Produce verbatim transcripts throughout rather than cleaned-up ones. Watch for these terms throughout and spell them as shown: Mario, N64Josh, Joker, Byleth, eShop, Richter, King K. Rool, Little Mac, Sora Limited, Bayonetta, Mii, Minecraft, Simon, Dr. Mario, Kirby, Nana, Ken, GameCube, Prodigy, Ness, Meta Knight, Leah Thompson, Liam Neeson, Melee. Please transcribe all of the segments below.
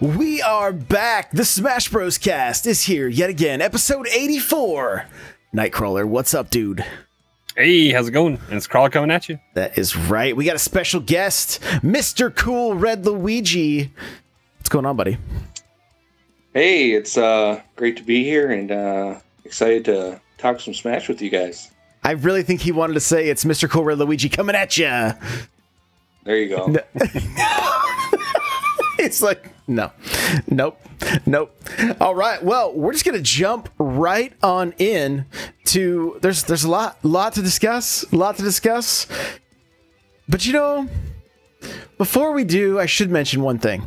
We are back. The Smash Bros cast is here yet again. Episode eighty-four. Nightcrawler, what's up, dude? Hey, how's it going? And it's Crawler coming at you. That is right. We got a special guest, Mister Cool Red Luigi. What's going on, buddy? Hey, it's uh, great to be here and uh, excited to talk some Smash with you guys. I really think he wanted to say it's Mister Cool Red Luigi coming at you. There you go. It's like, no, nope, nope. All right. Well, we're just going to jump right on in to, there's there's a lot, lot to discuss, a lot to discuss. But, you know, before we do, I should mention one thing.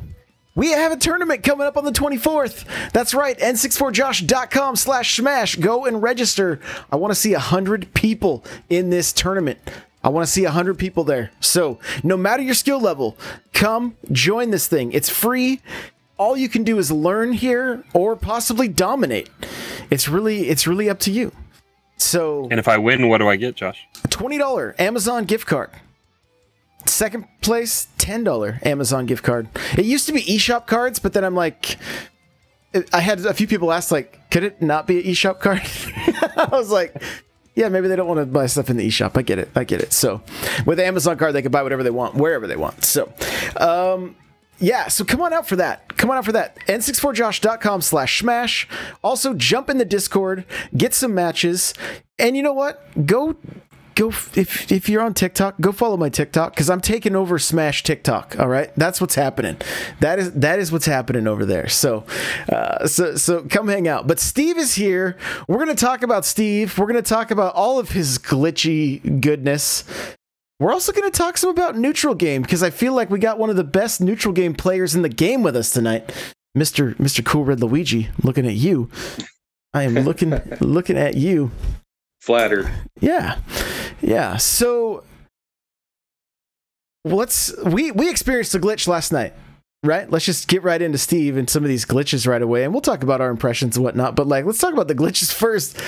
We have a tournament coming up on the twenty-fourth. That's right. N sixty-four Josh dot com slash smash. Go and register. I want to see one hundred people in this tournament. I want to see one hundred people there. So no matter your skill level, come join this thing. It's free. All you can do is learn here or possibly dominate. It's really, it's really up to you. So, and if I win, what do I get, Josh? A twenty dollars Amazon gift card. Second place, ten dollars Amazon gift card. It used to be eShop cards, but then I'm like, I had a few people ask, like, could it not be an eShop card? I was like, yeah, maybe they don't want to buy stuff in the eShop. I get it. I get it. So with Amazon card, they can buy whatever they want, wherever they want. So, um, yeah. So come on out for that. Come on out for that. N sixty-four Josh dot com slash smash. Also jump in the Discord, get some matches. And you know what? Go, go. If, if you're on TikTok, go follow my TikTok because I'm taking over Smash TikTok. All right. That's what's happening. That is, that is what's happening over there. So, uh, so, so come hang out. But Steve is here. We're going to talk about Steve. We're going to talk about all of his glitchy goodness. We're also going to talk some about neutral game because I feel like we got one of the best neutral game players in the game with us tonight. Mister Mister Cool Red Luigi, looking at you. I am looking, looking at you. Flattered. Yeah. Yeah. So let's, we, we experienced a glitch last night, right? Let's just get right into Steve and some of these glitches right away. And we'll talk about our impressions and whatnot, but like, let's talk about the glitches first.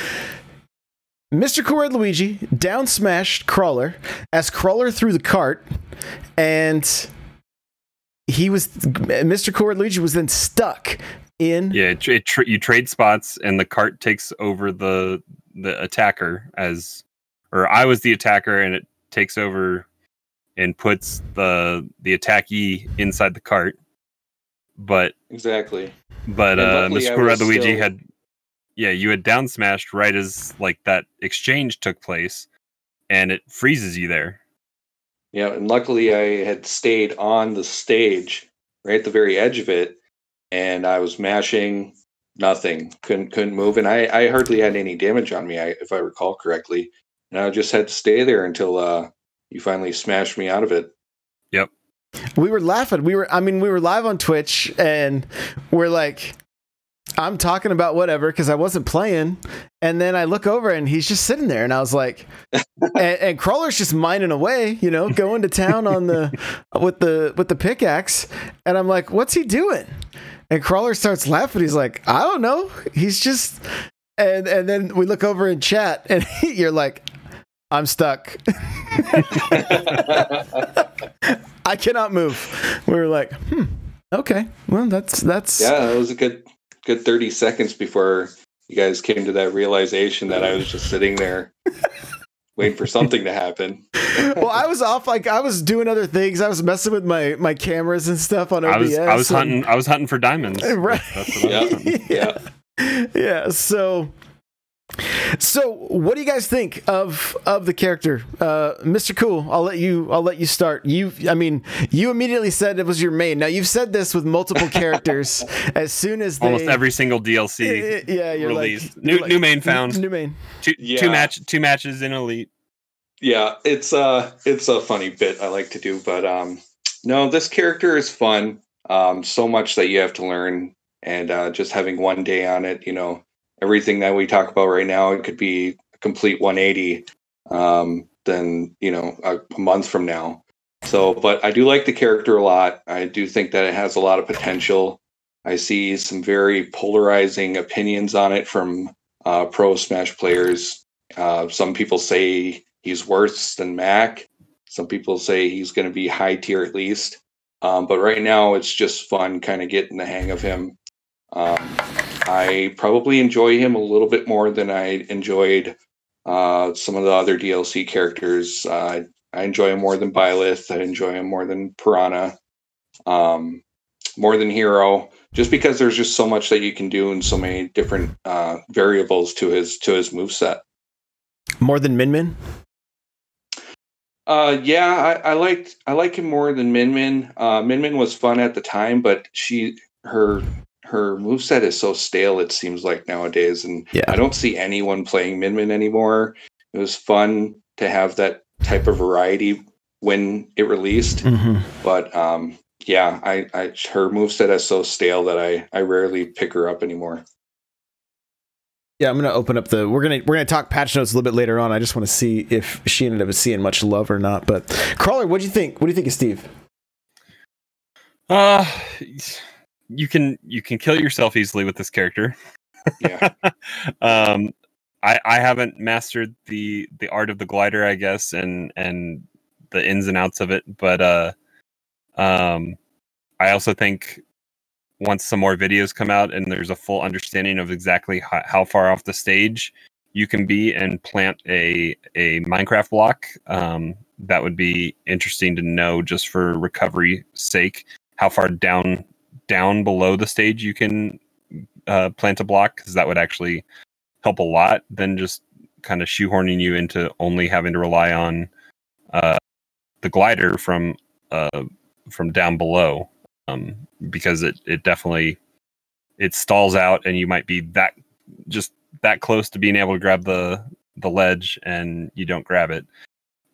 Mister Cool Red Luigi down smashed Crawler as Crawler threw the cart, and he was, Mister Cool Red Luigi was then stuck in. Yeah. It, it tra- you trade spots and the cart takes over the, the attacker as, or I was the attacker, and it takes over and puts the the attackee inside the cart. But exactly. But uh, Mister Cool Red Luigi had, yeah, you had down smashed right as like that exchange took place, and it freezes you there. Yeah, and luckily I had stayed on the stage right at the very edge of it, and I was mashing nothing, couldn't couldn't move, and I I hardly had any damage on me, I, if I recall correctly. And I just had to stay there until uh, you finally smashed me out of it. Yep. We were laughing. We were, I mean, we were live on Twitch, and we're like, I'm talking about whatever because I wasn't playing. And then I look over and he's just sitting there, and I was like, and, and Crawler's just mining away, you know, going to town on the with the with the pickaxe. And I'm like, what's he doing? And Crawler starts laughing. He's like, I don't know. He's just, and and then we look over in chat, and you're like, I'm stuck. I cannot move. We were like, hmm, okay. Well, that's that's yeah, it was a good good thirty seconds before you guys came to that realization that I was just sitting there waiting for something to happen. Well, I was off, like I was doing other things. I was messing with my, my cameras and stuff on O B S. I was, I was and, hunting I was hunting for diamonds. Right. That's what I was hunting. Yeah. Yeah. Yeah. So So, what do you guys think of of the character, uh, Mister Cool? I'll let you. I'll let you start. You, I mean, you immediately said it was your main. Now you've said this with multiple characters. As soon as they, almost every single D L C, yeah, you're released. Like, new like, new main found. New main. Two, yeah. two match two matches in Elite. Yeah, it's uh it's a funny bit I like to do, but um, no, this character is fun. Um, so much that you have to learn, and uh, just having one day on it, you know. Everything that we talk about right now, it could be a complete one eighty um, than, you know, a, a month from now. So, but I do like the character a lot. I do think that it has a lot of potential. I see some very polarizing opinions on it from uh, pro Smash players. Uh, some people say he's worse than Mac. Some people say he's going to be high tier at least. Um, but right now it's just fun kind of getting the hang of him. Um, I probably enjoy him a little bit more than I enjoyed uh, some of the other D L C characters. Uh, I enjoy him more than Byleth. I enjoy him more than Piranha, um, more than Hero, just because there's just so much that you can do and so many different uh, variables to his to his moveset. More than Min Min? Uh, yeah, I, I liked I like him more than Min Min. Uh, Min Min was fun at the time, but she her her moveset is so stale, it seems like nowadays, and yeah. I don't see anyone playing Min Min anymore. It was fun to have that type of variety when it released, mm-hmm. but um, yeah, I, I her moveset is so stale that I I rarely pick her up anymore. Yeah, I'm gonna open up the. We're gonna we're gonna talk patch notes a little bit later on. I just want to see if she ended up seeing much love or not. But Crawler, what do you think? What do you think of Steve? Uh you can you can kill yourself easily with this character. Yeah. um, I I haven't mastered the the art of the glider, I guess, and and the ins and outs of it. But uh, um, I also think, once some more videos come out and there's a full understanding of exactly how, how far off the stage you can be and plant a a Minecraft block, um, that would be interesting to know just for recovery sake, how far down down below the stage you can uh, plant a block, because that would actually help a lot than just kind of shoehorning you into only having to rely on uh, the glider from uh, from down below. Um, because it, it definitely it stalls out, and you might be that just that close to being able to grab the the ledge, and you don't grab it,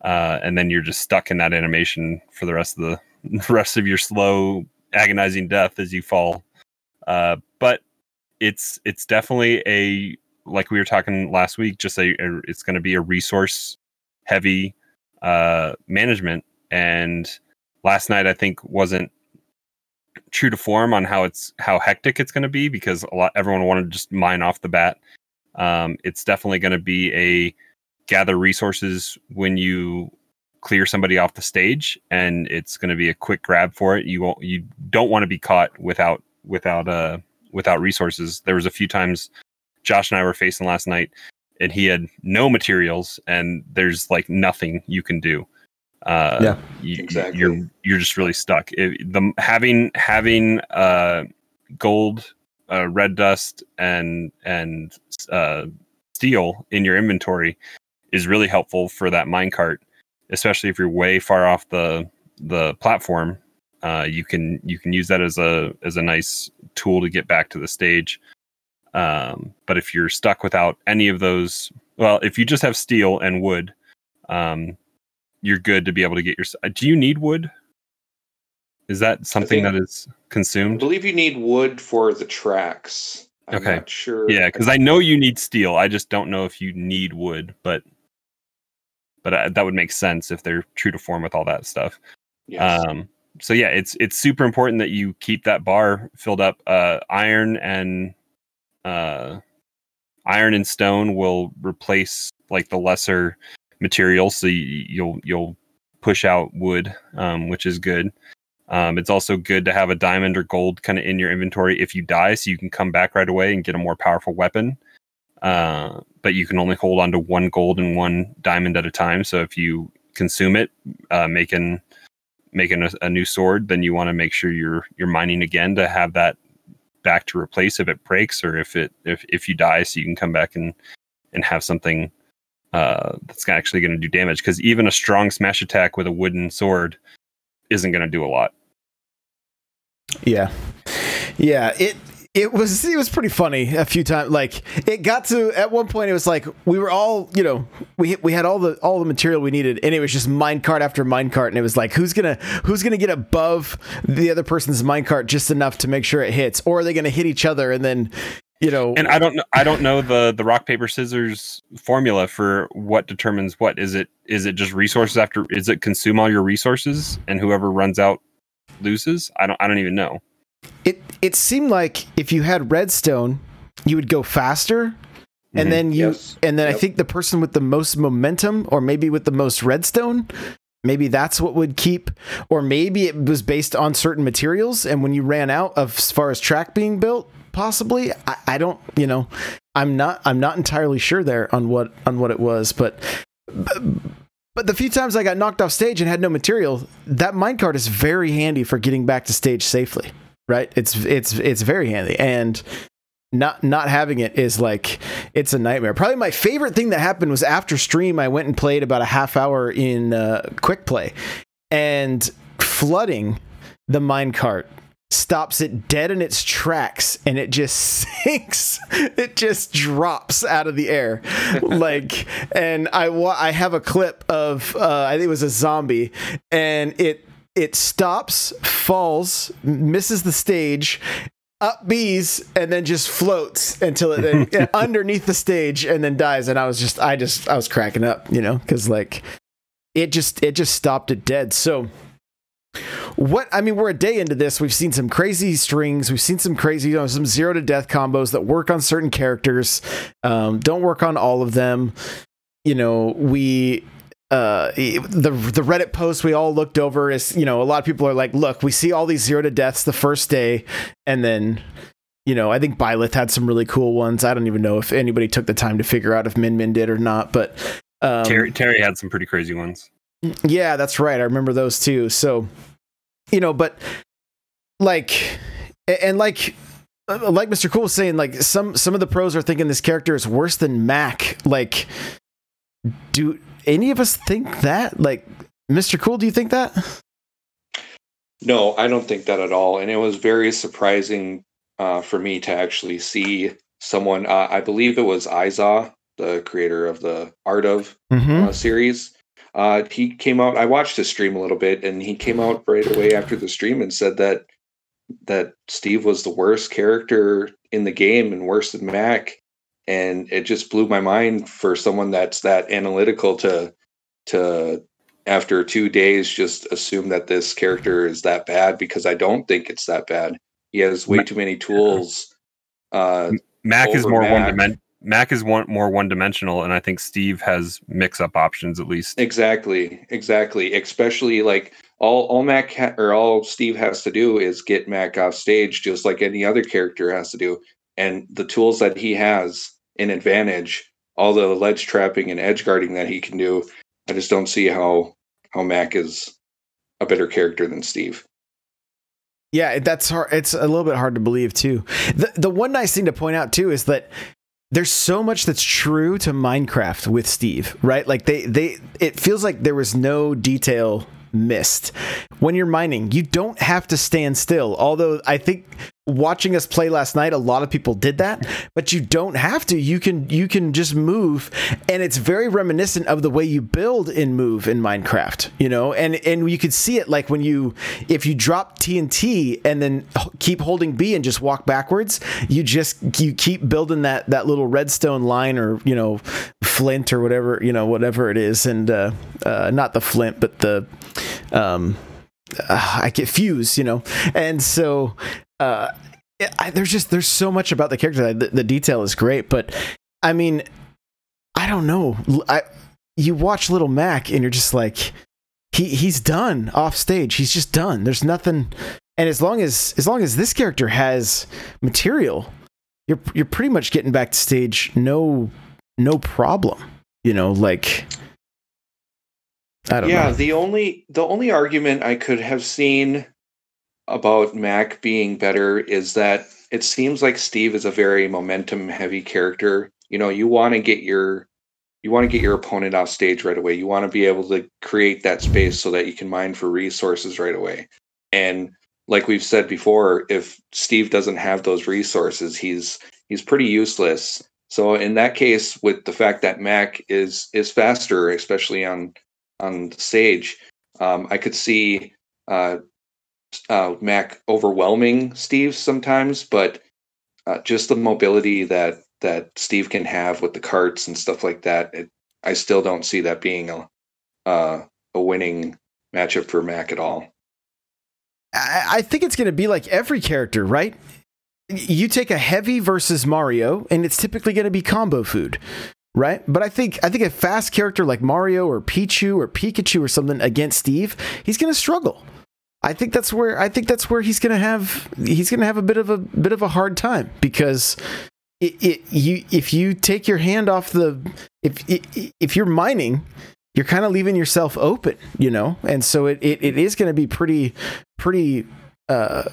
uh, and then you're just stuck in that animation for the rest of the, the rest of your slow, agonizing death as you fall. Uh, but it's it's definitely a, like we were talking last week, just a, a it's going to be a resource heavy uh, management. And last night I think wasn't true to form on how it's how hectic it's going to be, because a lot everyone wanted to just mine off the bat. Um, it's definitely going to be a gather resources when you clear somebody off the stage, and it's going to be a quick grab for it. You won't you don't want to be caught without without uh without resources. There was a few times Josh and I were facing last night, and he had no materials, and there's like nothing you can do. Uh, yeah, you, exactly. You're you're just really stuck. It, the having having uh, gold, uh, red dust, and and uh, steel in your inventory is really helpful for that minecart, especially if you're way far off the the platform. Uh, you can you can use that as a as a nice tool to get back to the stage. Um, but if you're stuck without any of those, well, if you just have steel and wood, um, you're good to be able to get your... Do you need wood? Is that something think, that is consumed? I believe you need wood for the tracks. I'm okay. Not sure. Yeah, because I know you need steel. I just don't know if you need wood, but but I, that would make sense if they're true to form with all that stuff. Yes. Um, so yeah, it's it's super important that you keep that bar filled up. Uh, iron and uh, iron and stone will replace like the lesser materials, so you, you'll you'll push out wood, um, which is good. Um, it's also good to have a diamond or gold kind of in your inventory if you die, so you can come back right away and get a more powerful weapon. Uh, but you can only hold on to one gold and one diamond at a time. So if you consume it, uh, making making a, a new sword, then you want to make sure you're you're mining again to have that back to replace if it breaks, or if it if if you die, so you can come back and and have something uh that's actually going to do damage, because even a strong smash attack with a wooden sword isn't going to do a lot. Yeah, yeah. It it was it was pretty funny a few times. Like it got to at one point, it was like we were all you know we we had all the all the material we needed, and it was just minecart after minecart, and it was like who's gonna who's gonna get above the other person's minecart just enough to make sure it hits, or are they gonna hit each other and then. You know, and I don't know. I don't know the, the rock paper scissors formula for what determines what. Is it is it just resources after? Is it consume all your resources and whoever runs out loses? I don't. I don't even know. It it seemed like if you had redstone, you would go faster, and mm-hmm. then you yes. and then yep. I think the person with the most momentum, or maybe with the most redstone, Maybe that's what would keep, or maybe it was based on certain materials. And when you ran out of, as far as track being built, possibly, I, I don't, you know, I'm not, I'm not entirely sure there on what, on what it was, but, but But the few times I got knocked off stage and had no material, that minecart is very handy for getting back to stage safely, right? It's it's it's very handy, and not not having it is like, it's a nightmare. Probably my favorite thing that happened was after stream, I went and played about a half hour in uh, quick play, and flooding the minecart stops it dead in its tracks, and it just sinks. It just drops out of the air, like. And I wa- I have a clip of uh, I think it was a zombie, and it it stops, falls, misses the stage, up B's, and then just floats until it then, underneath the stage, and then dies. And I was just I just I was cracking up, you know, because like it just it just stopped it dead. So. What I mean, we're a day into this. We've seen some crazy strings. We've seen some crazy, you know, some zero to death combos that work on certain characters, um, don't work on all of them. You know, we uh, the the Reddit post we all looked over is, you know, a lot of people are like, look, we see all these zero to deaths the first day, and then, you know, I think Byleth had some really cool ones. I don't even know if anybody took the time to figure out if Min Min did or not, but um, Terry Terry had some pretty crazy ones. Yeah, that's right. I remember those too. So. You know, but like, and like, like Mister Cool was saying, like some, some of the pros are thinking this character is worse than Mac. Like, do any of us think that? Like, Mister Cool, do you think that? No, I don't think that at all. And it was very surprising uh, for me to actually see someone, uh, I believe it was Iza, the creator of the Art Of mm-hmm. uh, series. Uh, he came out, I watched his stream a little bit, and he came out right away after the stream and said that that Steve was the worst character in the game and worse than Mac. And it just blew my mind for someone that's that analytical to, to after two days, just assume that this character is that bad, because I don't think it's that bad. He has way too many tools. Uh, Mac is more one dimensional. Mac is one more one-dimensional, and I think Steve has mix-up options at least. Exactly, exactly. Especially like all all Mac ha- or all Steve has to do is get Mac off stage, just like any other character has to do. And the tools that he has in advantage, all the ledge trapping and edge guarding that he can do, I just don't see how how Mac is a better character than Steve. Yeah, that's hard. It's a little bit hard to believe too. The the one nice thing to point out too is that. There's so much that's true to Minecraft with Steve, right? Like they, they, it feels like there was no detail missed. When you're mining, you don't have to stand still. Although I think watching us play last night, a lot of people did that, but you don't have to. You can, you can just move, and it's very reminiscent of the way you build and move in Minecraft, you know? And, and you could see it like when you, if you drop T N T and then keep holding B and just walk backwards, you just, you keep building that, that little redstone line, or, you know, flint or whatever, you know, whatever it is. And, uh, uh, not the flint, but the, um, uh, I get fuse, you know? And so, Uh, I, there's just there's so much about the character. The, the detail is great, but I mean, I don't know. I you watch Little Mac and you're just like, he he's done off stage. He's just done. There's nothing. And as long as as long as this character has material, you're you're pretty much getting back to stage. No no problem. You know, like I don't yeah, know. Yeah, the only the only argument I could have seen about Mac being better is that it seems like Steve is a very momentum heavy character. You know, you want to get your, you want to get your opponent off stage right away. You want to be able to create that space so that you can mine for resources right away. And like we've said before, if Steve doesn't have those resources, he's, he's pretty useless. So in that case, with the fact that Mac is, is faster, especially on, on stage, um, I could see, uh, Uh, Mac overwhelming Steve sometimes, but uh, just the mobility that that Steve can have with the carts and stuff like that, it, I still don't see that being a uh, a winning matchup for Mac at all. I, I think it's going to be like every character, right? You take a heavy versus Mario, and it's typically going to be combo food. right? But I think I think a fast character like Mario or Pichu or Pikachu or something against Steve, he's going to struggle. I think that's where I think that's where he's going to have he's going to have a bit of a bit of a hard time, because it, it you if you take your hand off the if it, if you're mining, you're kind of leaving yourself open, you know? And so it it, it is going to be pretty pretty uh,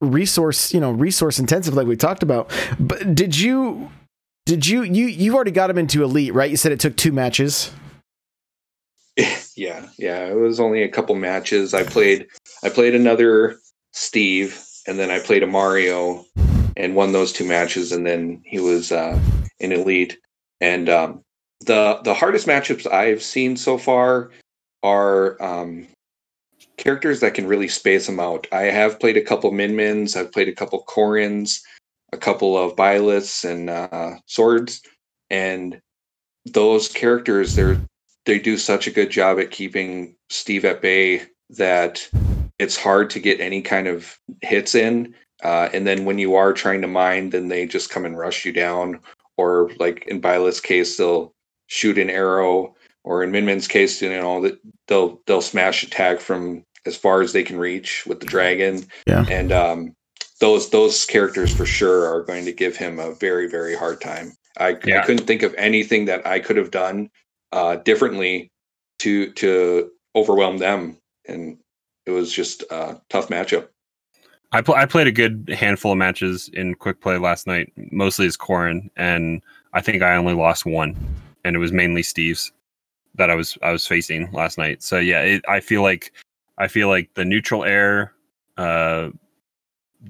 resource, you know, resource intensive, like we talked about. But did you did you you you already got him into Elite, right? You said it took two matches. Yeah, yeah. It was only a couple matches. I played I played another Steve, and then I played a Mario and won those two matches, and then he was uh, in Elite. And um, the the hardest matchups I've seen so far are um, characters that can really space them out. I have played a couple Min Mins, I've played a couple Corrins, a couple of Byleths and uh, Swords, and those characters, they're They do such a good job at keeping Steve at bay that it's hard to get any kind of hits in. Uh, and then when you are trying to mine, then they just come and rush you down. Or like in Byleth's case, they'll shoot an arrow. Or in Min Min's case, you know, they'll they'll smash attack from as far as they can reach with the dragon. Yeah. And um, those those characters for sure are going to give him a very very hard time. I, yeah. I couldn't think of anything that I could have done Uh, differently to to overwhelm them, and it was just a tough matchup. I pl- I played a good handful of matches in quick play last night, mostly as Corrin, and I think I only lost one, and it was mainly Steve's that I was I was facing last night. So yeah, it, I feel like I feel like the neutral air, uh,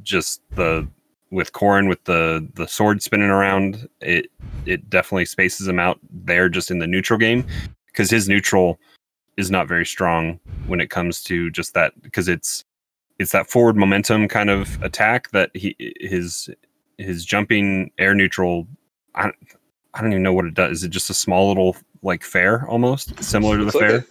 just the with Corrin with the, the sword spinning around, it it definitely spaces him out there just in the neutral game, because his neutral is not very strong when it comes to just that, because it's it's that forward momentum kind of attack that he his his jumping air neutral, I don't, I don't even know what it does. Is it just a small little like fair almost similar to the fair? Like a,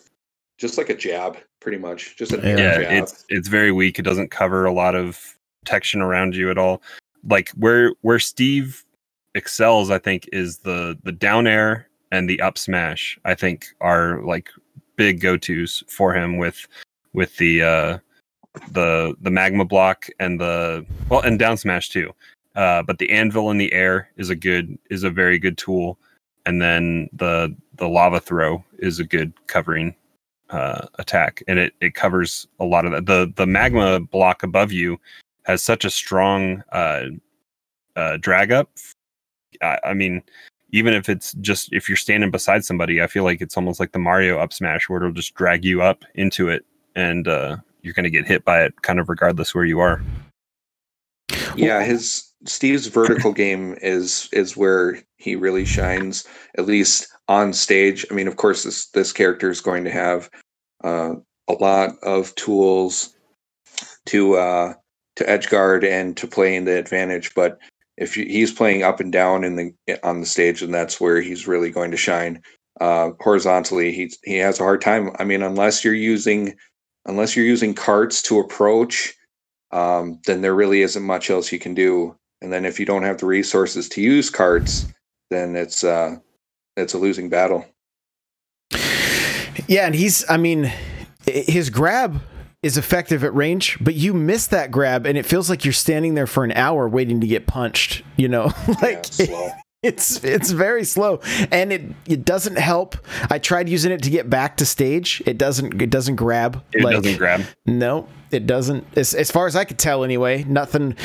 just like a jab, pretty much. Just an air yeah, jab. It's it's very weak. It doesn't cover a lot of protection around you at all. Like where where Steve excels, I think, is the the down air and the up smash. I think are like big go-tos for him with with the uh, the the magma block and the well and down smash too. Uh, but the anvil in the air is a good is a very good tool, and then the the lava throw is a good covering uh, attack, and it it covers a lot of that. The the magma block above you has such a strong uh, uh, drag up. I, I mean, even if it's just if you're standing beside somebody, I feel like it's almost like the Mario up smash, where it'll just drag you up into it, and uh, you're going to get hit by it, kind of regardless where you are. Yeah, his Steve's vertical game is is where he really shines, at least on stage. I mean, of course, this this character is going to have uh, a lot of tools to. Uh, to edge guard and to play in the advantage, but if you, he's playing up and down in the on the stage, and that's where he's really going to shine. Uh, horizontally, he he has a hard time. I mean, unless you're using unless you're using carts to approach, um, then there really isn't much else you can do. And then if you don't have the resources to use carts, then it's uh, it's a losing battle. Yeah, and he's I mean, his grab is effective at range, but you miss that grab and it feels like you're standing there for an hour waiting to get punched, you know? Like yeah, slow. It, it's it's very slow, and it it doesn't help. I tried using it to get back to stage. It doesn't it doesn't grab. It like, doesn't grab. No, it doesn't. As, as far as I could tell anyway, nothing.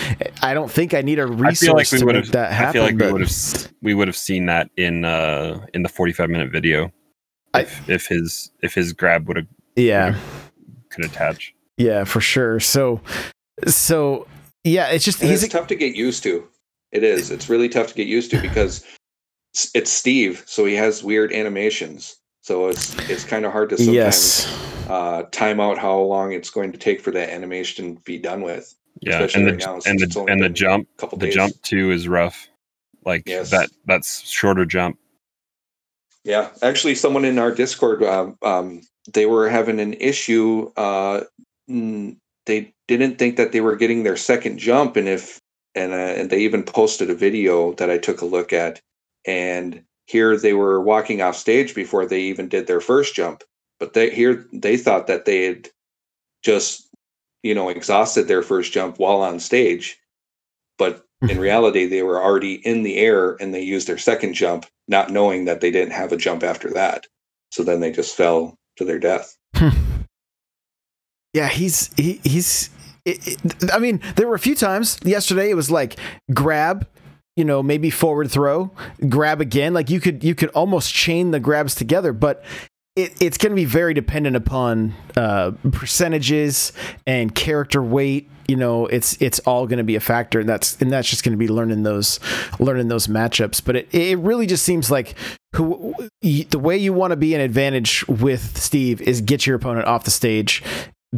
I don't think I need a resource like to make that happen. I feel like but, we would have we would have seen that in uh in the forty-five minute video. If I, if his if his grab would have yeah. Would've, attach yeah for sure so so yeah it's just he's it's a- tough to get used to. It is it's really tough to get used to because it's Steve, so he has weird animations, so it's it's kind of hard to sometimes yes. uh time out how long it's going to take for that animation to be done with. Yeah, especially and the right now, and the, and the jump couple the days. Jump too is rough, like yes. that that's shorter jump. Yeah, actually someone in our Discord um, um they were having an issue. Uh, they didn't think that they were getting their second jump. And if, and, uh, and they even posted a video that I took a look at, and Here they were walking off stage before they even did their first jump, but they here they thought that they had just, you know, exhausted their first jump while on stage, but in reality they were already in the air and they used their second jump, not knowing that they didn't have a jump after that. So then they just fell to their death. Yeah, he's he, he's. It, it, I mean, there were a few times yesterday. It was like grab, you know, maybe forward throw, grab again. Like you could you could almost chain the grabs together, but it, it's going to be very dependent upon uh, percentages and character weight. You know, it's it's all going to be a factor, and that's and that's just going to be learning those learning those matchups. But it it really just seems like who the way you want to be an advantage with Steve is get your opponent off the stage,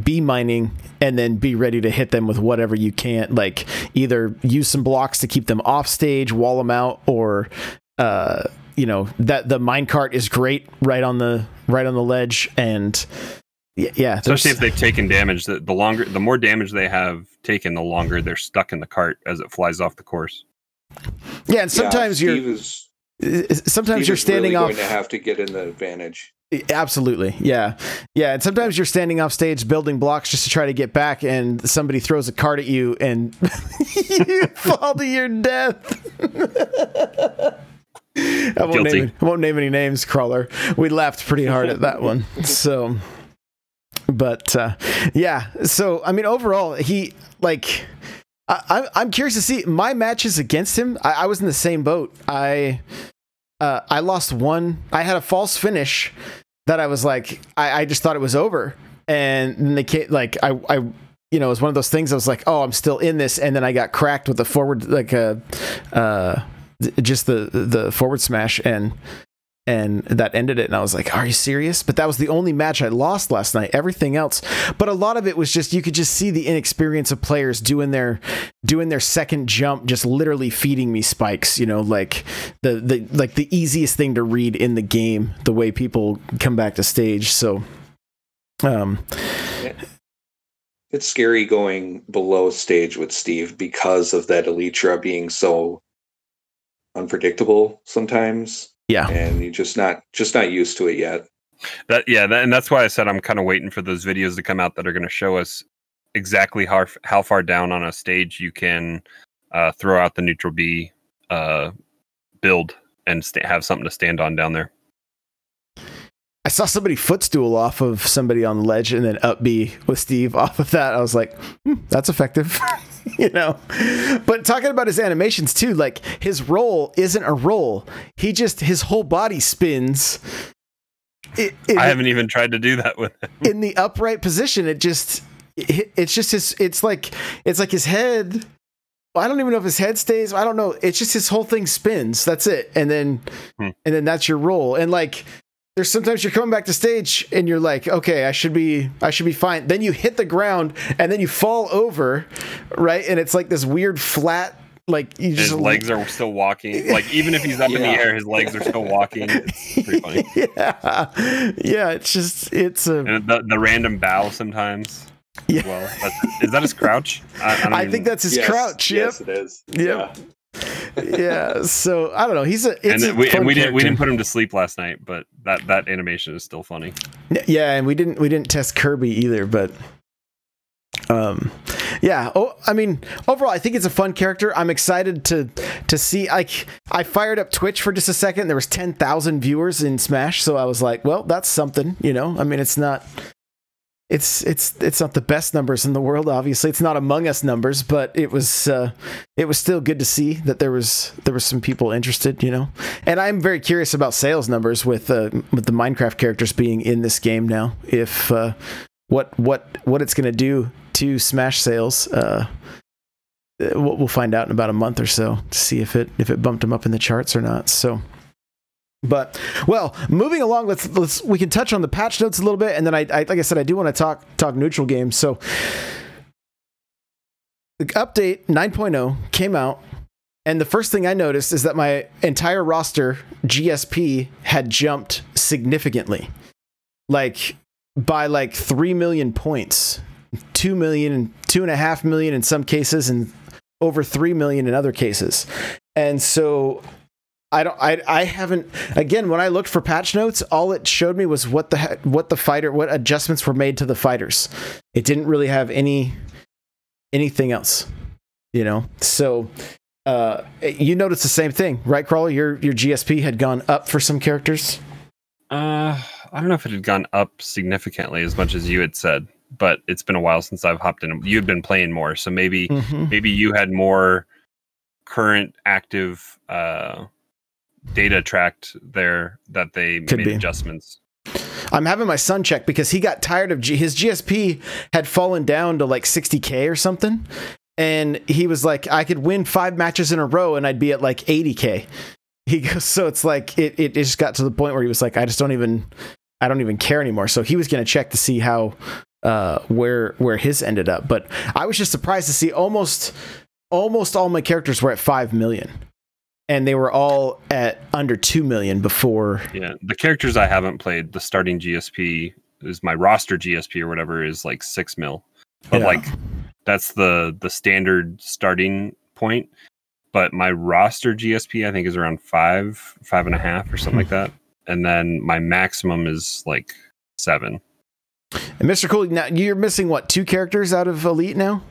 be mining, and then be ready to hit them with whatever you can. Like either use some blocks to keep them off stage, wall them out, or uh, you know, that the minecart is great right on the right on the ledge. And yeah, yeah, especially if they've taken damage. The, the longer, the more damage they have taken, the longer they're stuck in the cart as it flies off the course. Yeah, and sometimes yeah, you're is, sometimes Steve you're standing really off. Going to have to get in the advantage. Absolutely. Yeah. Yeah. And sometimes you're standing off stage building blocks just to try to get back, and somebody throws a card at you and you fall to your death. I, won't name, I won't name any names, Crawler. We laughed pretty hard at that one. So, but uh, yeah. So, I mean, overall, he like, I, I'm curious to see my matches against him. I, I was in the same boat. I. Uh, I lost one. I had a false finish that I was like, I, I just thought it was over. And then they can't, like, I, I, you know, it was one of those things I was like, oh, I'm still in this. And then I got cracked with a forward, like, a, uh, just the, the forward smash. And, and that ended it. And I was like, are you serious? But that was the only match I lost last night, everything else. But a lot of it was just, you could just see the inexperience of players doing their, doing their second jump, just literally feeding me spikes, you know, like the, the, like the easiest thing to read in the game, the way people come back to stage. So, um, it's scary going below stage with Steve because of that Elytra being so unpredictable sometimes. Yeah, and you're just not just not used to it yet. That, yeah, that, and that's why I said I'm kind of waiting for those videos to come out that are going to show us exactly how how far down on a stage you can uh, throw out the neutral B uh, build and st- have something to stand on down there. I saw somebody footstool off of somebody on the ledge and then up B with Steve off of that. I was like, hmm, that's effective. You know, but talking about his animations too, like his roll isn't a roll. He just, his whole body spins. It, it, I haven't it, even tried to do that with him. In the upright position. It just, it, it's just his, it's like, it's like his head. I don't even know if his head stays. I don't know. It's just his whole thing spins. That's it. And then, hmm. and then that's your roll. And like, there's sometimes you're coming back to stage and you're like, okay, I should be, I should be fine. Then you hit the ground and then you fall over. Right. And it's like this weird flat, like you just his legs are still walking. Like even if he's up yeah. in the air, his legs are still walking. It's pretty funny. Yeah. Yeah. It's just, it's a, and the, the random bow sometimes. Yeah. As well. That's, is that his crouch? I, I, don't I even... think that's his yes. crouch. Yep. Yes, it is. Yep. Yeah. Yeah, so I don't know. He's a. It's and we, a and we didn't we didn't put him to sleep last night, but that, that animation is still funny. Yeah, and we didn't we didn't test Kirby either, but um, yeah. Oh, I mean, overall, I think it's a fun character. I'm excited to to see. Like, I fired up Twitch for just a second. There was ten thousand viewers in Smash, so I was like, well, that's something, you know. I mean, it's not. It's it's it's not the best numbers in the world. Obviously, it's not Among Us numbers, but it was uh, it was still good to see that there was there was some people interested, you know. And I'm very curious about sales numbers with uh, with the Minecraft characters being in this game now. If uh, what what what it's going to do to Smash sales, uh, we'll find out in about a month or so to see if it if it bumped them up in the charts or not. So. But well, moving along, let's let's we can touch on the patch notes a little bit, and then I, I like I said, I do want to talk talk neutral games. So the update nine point oh came out, and the first thing I noticed is that my entire roster G S P had jumped significantly, like by like three million points, two million and two and a half million in some cases, and over three million in other cases, and so. I don't. I. I haven't. Again, when I looked for patch notes, all it showed me was what the what the fighter what adjustments were made to the fighters. It didn't really have any anything else, you know. So, uh, you noticed the same thing, right, Crawler? Your your G S P had gone up for some characters. Uh, I don't know if it had gone up significantly as much as you had said, but it's been a while since I've hopped in. You had been playing more, so maybe mm-hmm. maybe you had more current active. Uh, data tracked there that they Could made be. adjustments. I'm having my son check because he got tired of G- his G S P had fallen down to like sixty K or something. And he was like, I could win five matches in a row and I'd be at like eighty K. He goes, so it's like, it, it, it just got to the point where he was like, I just don't even, I don't even care anymore. So he was going to check to see how, uh, where, where his ended up. But I was just surprised to see almost, almost all my characters were at five million. And they were all at under two million before. Yeah, the characters I haven't played, the starting G S P is my roster G S P or whatever is like six mil. But yeah. like that's the the standard starting point. But my roster G S P I think is around five, five and a half or something like that. And then my maximum is like seven. And Mister Cool, now you're missing what, two characters out of Elite now?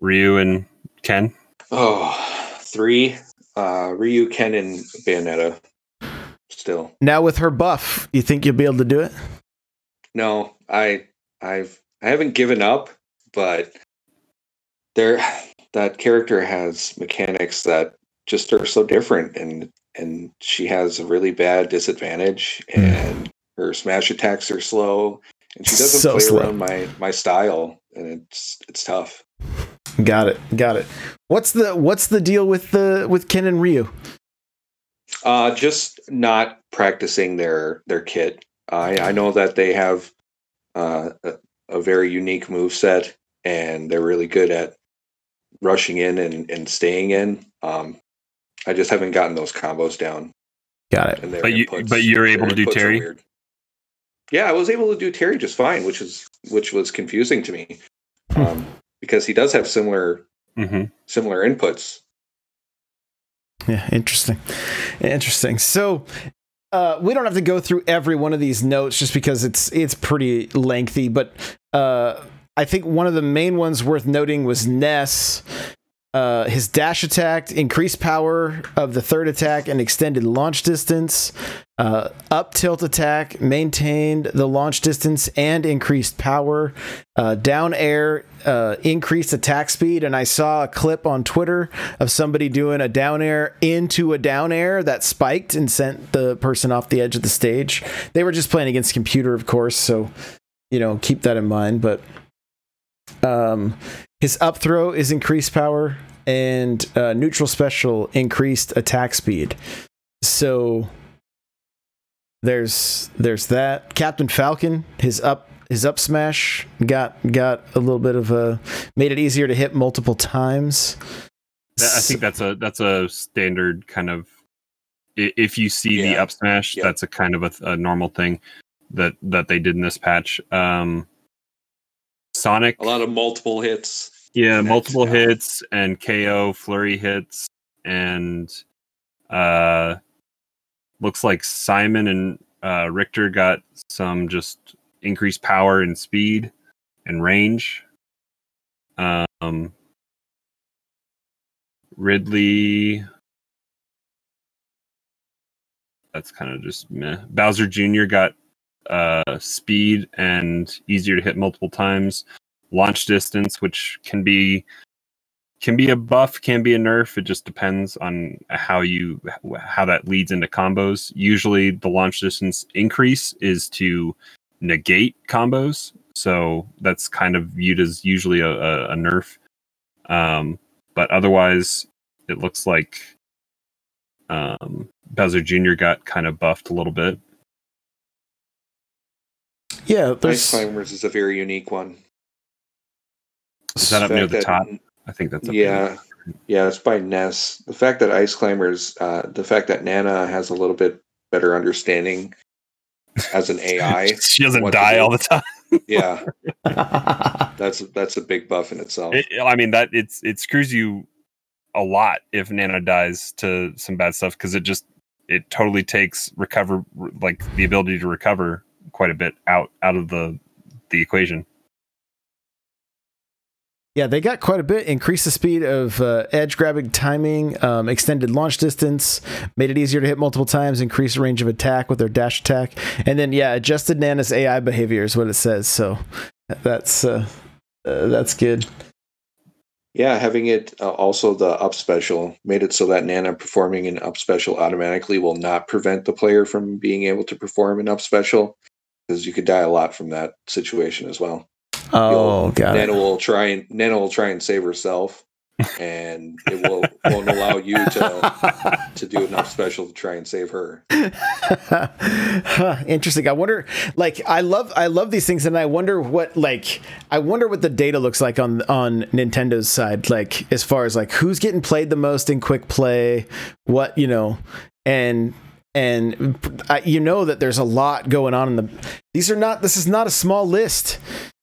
Ryu and Ken. Oh, three. Uh, Ryu, Ken, and Bayonetta still. Now with her buff, you think you'll be able to do it? No, I, I've, I haven't given up, but there, that character has mechanics that just are so different, and and she has a really bad disadvantage, and her smash attacks are slow, and she doesn't so play slow. around my my style, and it's it's tough. Got it. Got it. What's the what's the deal with the with Ken and Ryu? Uh, just not practicing their their kit. I I know that they have uh, a, a very unique moveset, and they're really good at rushing in and, and staying in. Um, I just haven't gotten those combos down. Got it. But you but you're able to do Terry. Yeah, I was able to do Terry just fine, which is which was confusing to me. Um, Because he does have similar mm-hmm. similar inputs. Yeah, interesting. Interesting. So uh, we don't have to go through every one of these notes just because it's it's pretty lengthy. But uh, I think one of the main ones worth noting was Ness. Uh, his dash attack, increased power of the third attack and extended launch distance. Uh, up tilt attack maintained the launch distance and increased power. Uh, down air uh, increased attack speed. And I saw a clip on Twitter of somebody doing a down air into a down air that spiked and sent the person off the edge of the stage. They were just playing against the computer, of course. So, you know, keep that in mind. But um, his up throw is increased power and uh, neutral special increased attack speed. So there's there's that. Captain Falcon, his up his up smash got got a little bit of a made it easier to hit multiple times. I think that's a that's a standard kind of. If you see yeah. the up smash, yeah. that's a kind of a, a normal thing that that they did in this patch. Um, Sonic, a lot of multiple hits. Yeah, multiple yeah. hits and K O flurry hits, and uh, looks like Simon and uh, Richter got some just increased power and speed and range. Um, Ridley, that's kind of just meh. Bowser Junior got. Uh, speed and easier to hit multiple times. Launch distance, which can be can be a buff, can be a nerf. It just depends on how you how that leads into combos. Usually, the launch distance increase is to negate combos, so that's kind of viewed as usually a, a, a nerf. Um, but otherwise, it looks like um, Bowser Junior got kind of buffed a little bit. Yeah, Ice Climbers is a very unique one. Is that up near the top? I think that's up yeah, there. Yeah, it's by Ness. The fact that Ice Climbers, uh, the fact that Nana has a little bit better understanding as an A I. She doesn't die all the time. yeah, that's that's a big buff in itself. It, I mean that it's it screws you a lot if Nana dies to some bad stuff because it just it totally takes recover, like the ability to recover quite a bit out, out of the, the equation. Yeah, they got quite a bit. Increased the speed of uh, edge grabbing timing, um, extended launch distance, made it easier to hit multiple times, increased range of attack with their dash attack, and then yeah, adjusted Nana's A I behavior is what it says. So that's uh, uh, that's good. Yeah, having it uh, also the up special made it so that Nana performing an up special automatically will not prevent the player from being able to perform an up special, because you could die a lot from that situation as well. Oh, got it. Nana will try and Nana will try and save herself, and it will won't allow you to to do enough special to try and save her. Huh, interesting. I wonder. Like, I love I love these things, and I wonder what like I wonder what the data looks like on on Nintendo's side. Like, as far as like who's getting played the most in quick play, what you know, and. And I, you know that there's a lot going on in the. These are not. This is not a small list.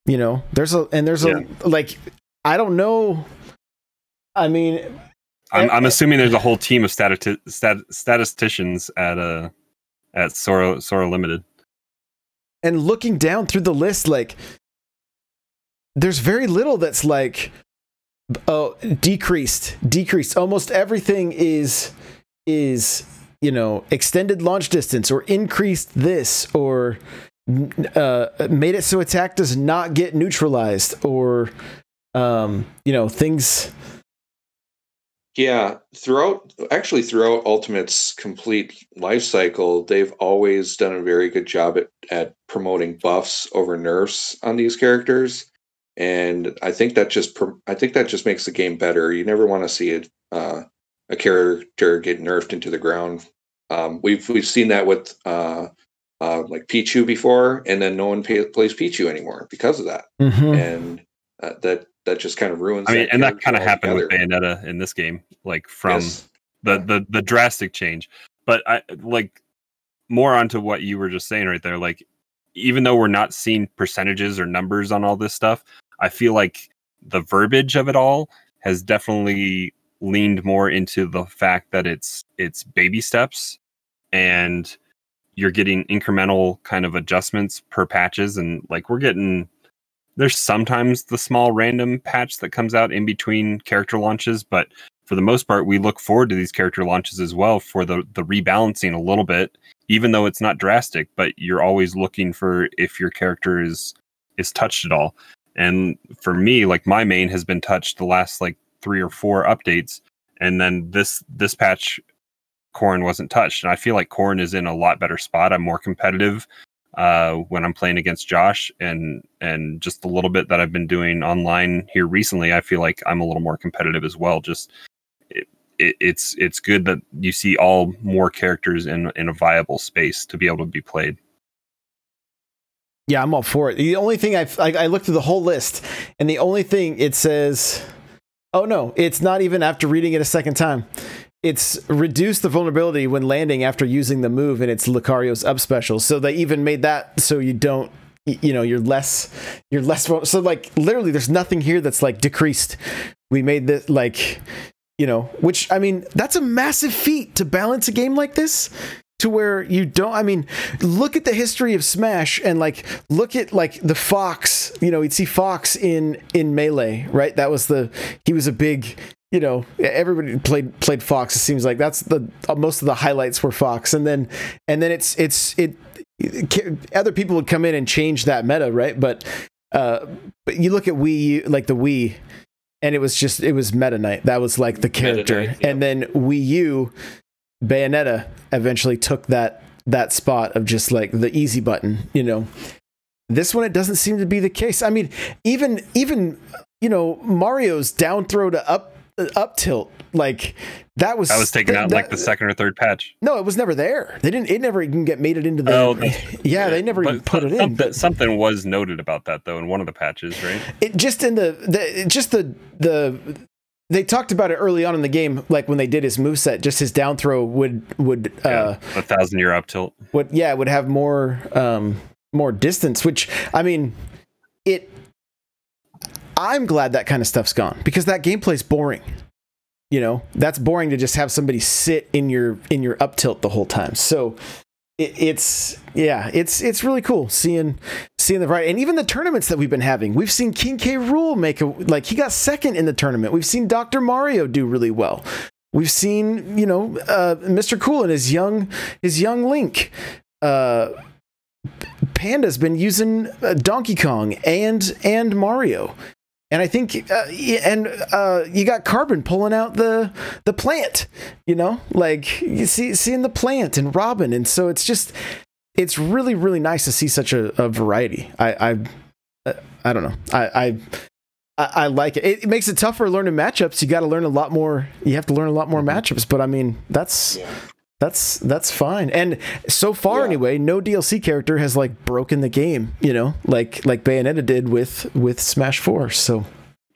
You know, there's a and there's yeah. a like. I don't know. I mean, I'm, I, I'm assuming there's a whole team of stati- stat, statisticians at a at Sora Sora Limited. And looking down through the list, like there's very little that's like oh decreased, decreased. Almost everything is is. You know, extended launch distance or increased this or uh, made it so attack does not get neutralized or, um, you know, things. Yeah, throughout actually throughout Ultimate's complete life cycle, they've always done a very good job at, at promoting buffs over nerfs on these characters. And I think that just I think that just makes the game better. You never want to see it, uh, a character get nerfed into the ground. Um, we've we've seen that with uh, uh, like Pichu before, and then no one pay, plays Pichu anymore because of that, mm-hmm. and uh, that that just kind of ruins. I mean, that and that kind of happened with Bayonetta in this game, like from yes. the, the the drastic change. But I like more onto what you were just saying right there. Like, even though we're not seeing percentages or numbers on all this stuff, I feel like the verbiage of it all has definitely leaned more into the fact that it's it's baby steps and you're getting incremental kind of adjustments per patches, and like we're getting there's sometimes the small random patch that comes out in between character launches, but for the most part we look forward to these character launches as well for the the rebalancing a little bit, even though it's not drastic, but you're always looking for if your character is is touched at all. And for me, like my main has been touched the last like three or four updates, and then this this patch Corrin wasn't touched, and I feel like Corrin is in a lot better spot. I'm more competitive uh when I'm playing against Josh, and and just a little bit that I've been doing online here recently, I feel like I'm a little more competitive as well. Just it, it, it's it's good that you see all more characters in in a viable space to be able to be played. Yeah, I'm all for it. The only thing I've, I I looked through the whole list, and the only thing it says. Oh no, it's not even after reading it a second time. It's reduced the vulnerability when landing after using the move, and it's Lucario's up special. So they even made that so you don't, you know, you're less, you're less. So like literally there's nothing here that's like decreased. We made this like, you know, which I mean, that's a massive feat to balance a game like this to where you don't, I mean, look at the history of Smash and like, look at like the Fox, you know, you'd see Fox in, in Melee, right? That was the, he was a big, you know, everybody played, played Fox. It seems like that's the, uh, most of the highlights were Fox. And then, and then it's, it's, it, it other people would come in and change that meta. Right. But, uh, but you look at Wii, like the Wii, and it was just, it was Meta Knight. That was like the character. Meta Knight, yeah. And then Wii U, Bayonetta eventually took that that spot of just like the easy button, you know. This one, it doesn't seem to be the case. I mean, even even you know, Mario's down throw to up up tilt, like that was I was taken th- out that, like the second or third patch. No, it was never there. They didn't. It never even get made it into the. Oh, yeah, yeah, they never even put it in. Something was noted about that though in one of the patches, right? It just in the, the just the the. They talked about it early on in the game, like when they did his moveset, just his down throw would would uh, yeah, a thousand year up tilt. Would yeah, would have more um, more distance, which I mean, it. I'm glad that kind of stuff's gone because that gameplay's boring. you know, that's boring to just have somebody sit in your in your up tilt the whole time. So it, it's yeah, it's it's really cool seeing seeing the variety, and even the tournaments that we've been having. We've seen King K. Rool make a like he got second in the tournament. We've seen Doctor Mario do really well. We've seen, you know, uh, Mister Cool and his young his young Link. Uh, Panda's been using uh, Donkey Kong and and Mario. And I think, uh, and uh, you got Carbon pulling out the the plant, you know, like you see seeing the plant and Robin, and so it's just, it's really really nice to see such a, a variety. I I I don't know. I I, I like it. it. It makes it tougher learning matchups. You got to learn a lot more. You have to learn a lot more matchups. But I mean, that's yeah. that's that's fine. And so far yeah. anyway, no D L C character has like broken the game, you know, like like Bayonetta did with with Smash four. So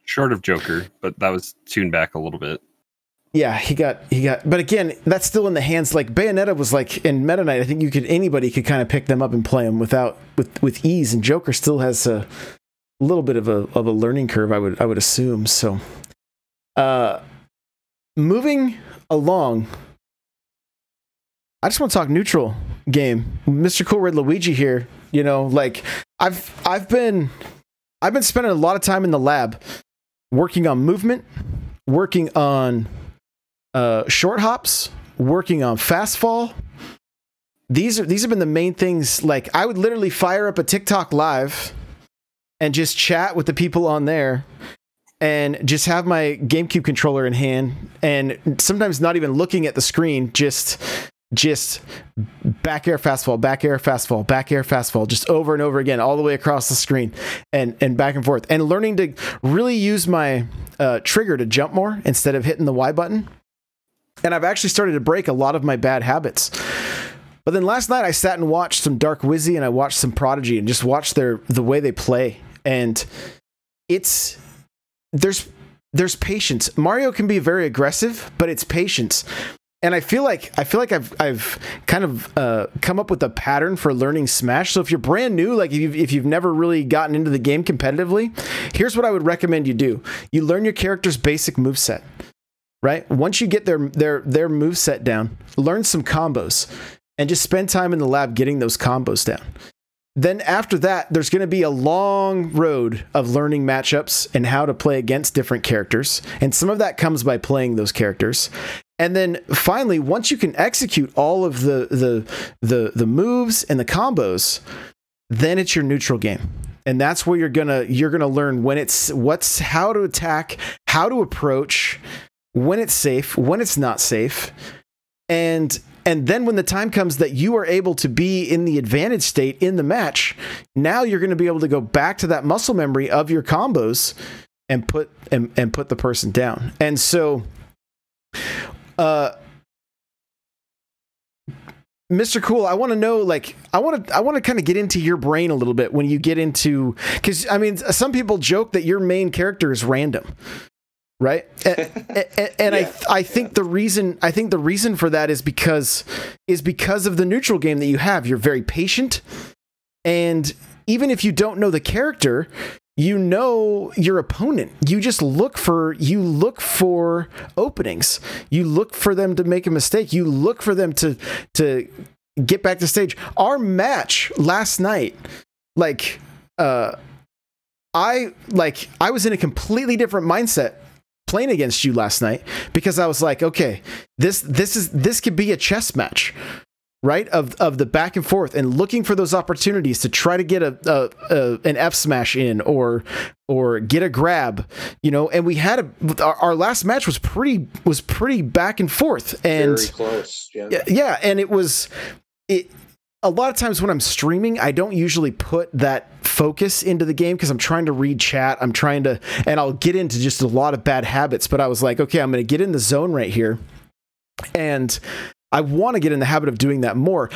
short of Joker, but that was tuned back a little bit. Yeah, he got he got. But again, that's still in the hands. Like Bayonetta was like in Meta Knight. I think you could anybody could kind of pick them up and play them without with with ease. And Joker still has a little bit of a of a learning curve. I would I would assume. So, uh, moving along. I just want to talk neutral game. Mister Cool Red Luigi here, you know, like I've I've been I've been spending a lot of time in the lab working on movement, working on uh, short hops, working on fast fall. These are these have been the main things. Like I would literally fire up a TikTok live and just chat with the people on there. And just have my GameCube controller in hand, and sometimes not even looking at the screen, just just back air fastball, back air fastball, back air fastball, just over and over again, all the way across the screen, and and back and forth, and learning to really use my uh, trigger to jump more instead of hitting the Y button. And I've actually started to break a lot of my bad habits. But then last night I sat and watched some Dark Wizzy, and I watched some Prodigy, and just watched their the way they play, and it's. There's there's patience. Mario can be very aggressive, but it's patience. And I feel like I feel like I've I've kind of uh, come up with a pattern for learning Smash. So if you're brand new, like if you've, if you've never really gotten into the game competitively, here's what I would recommend you do. You learn your character's basic moveset, right? Once you get their their their moveset down, learn some combos and just spend time in the lab getting those combos down. Then after that, there's going to be a long road of learning matchups and how to play against different characters. And some of that comes by playing those characters. And then finally, once you can execute all of the the the, the moves and the combos, then it's your neutral game. And that's where you're going to you're going to learn when it's what's how to attack, how to approach, when it's safe, when it's not safe. And And then when the time comes that you are able to be in the advantage state in the match, now you're going to be able to go back to that muscle memory of your combos and put and, and put the person down. And so uh, Mister Cool, I want to know, like, I want to I want to kind of get into your brain a little bit when you get into, because, I mean, some people joke that your main character is random. Right. And, and, and yeah. I, I think yeah. the reason I think the reason for that is because is because of the neutral game that you have. You're very patient. And even if you don't know the character, you know, your opponent, you just look for you look for openings. You look for them to make a mistake. You look for them to to get back to stage. Our match last night, like uh, I like I was in a completely different mindset playing against you last night, because I was like, okay, this this is this could be a chess match, right? Of of the back and forth and looking for those opportunities to try to get a, a, a an F smash in or or get a grab, you know. And we had a our, our last match was pretty was pretty back and forth and very close, yeah, yeah. And it was it. A lot of times when I'm streaming, I don't usually put that focus into the game because I'm trying to read chat. I'm trying to, and I'll get into just a lot of bad habits, but I was like, okay, I'm going to get in the zone right here. And I want to get in the habit of doing that more,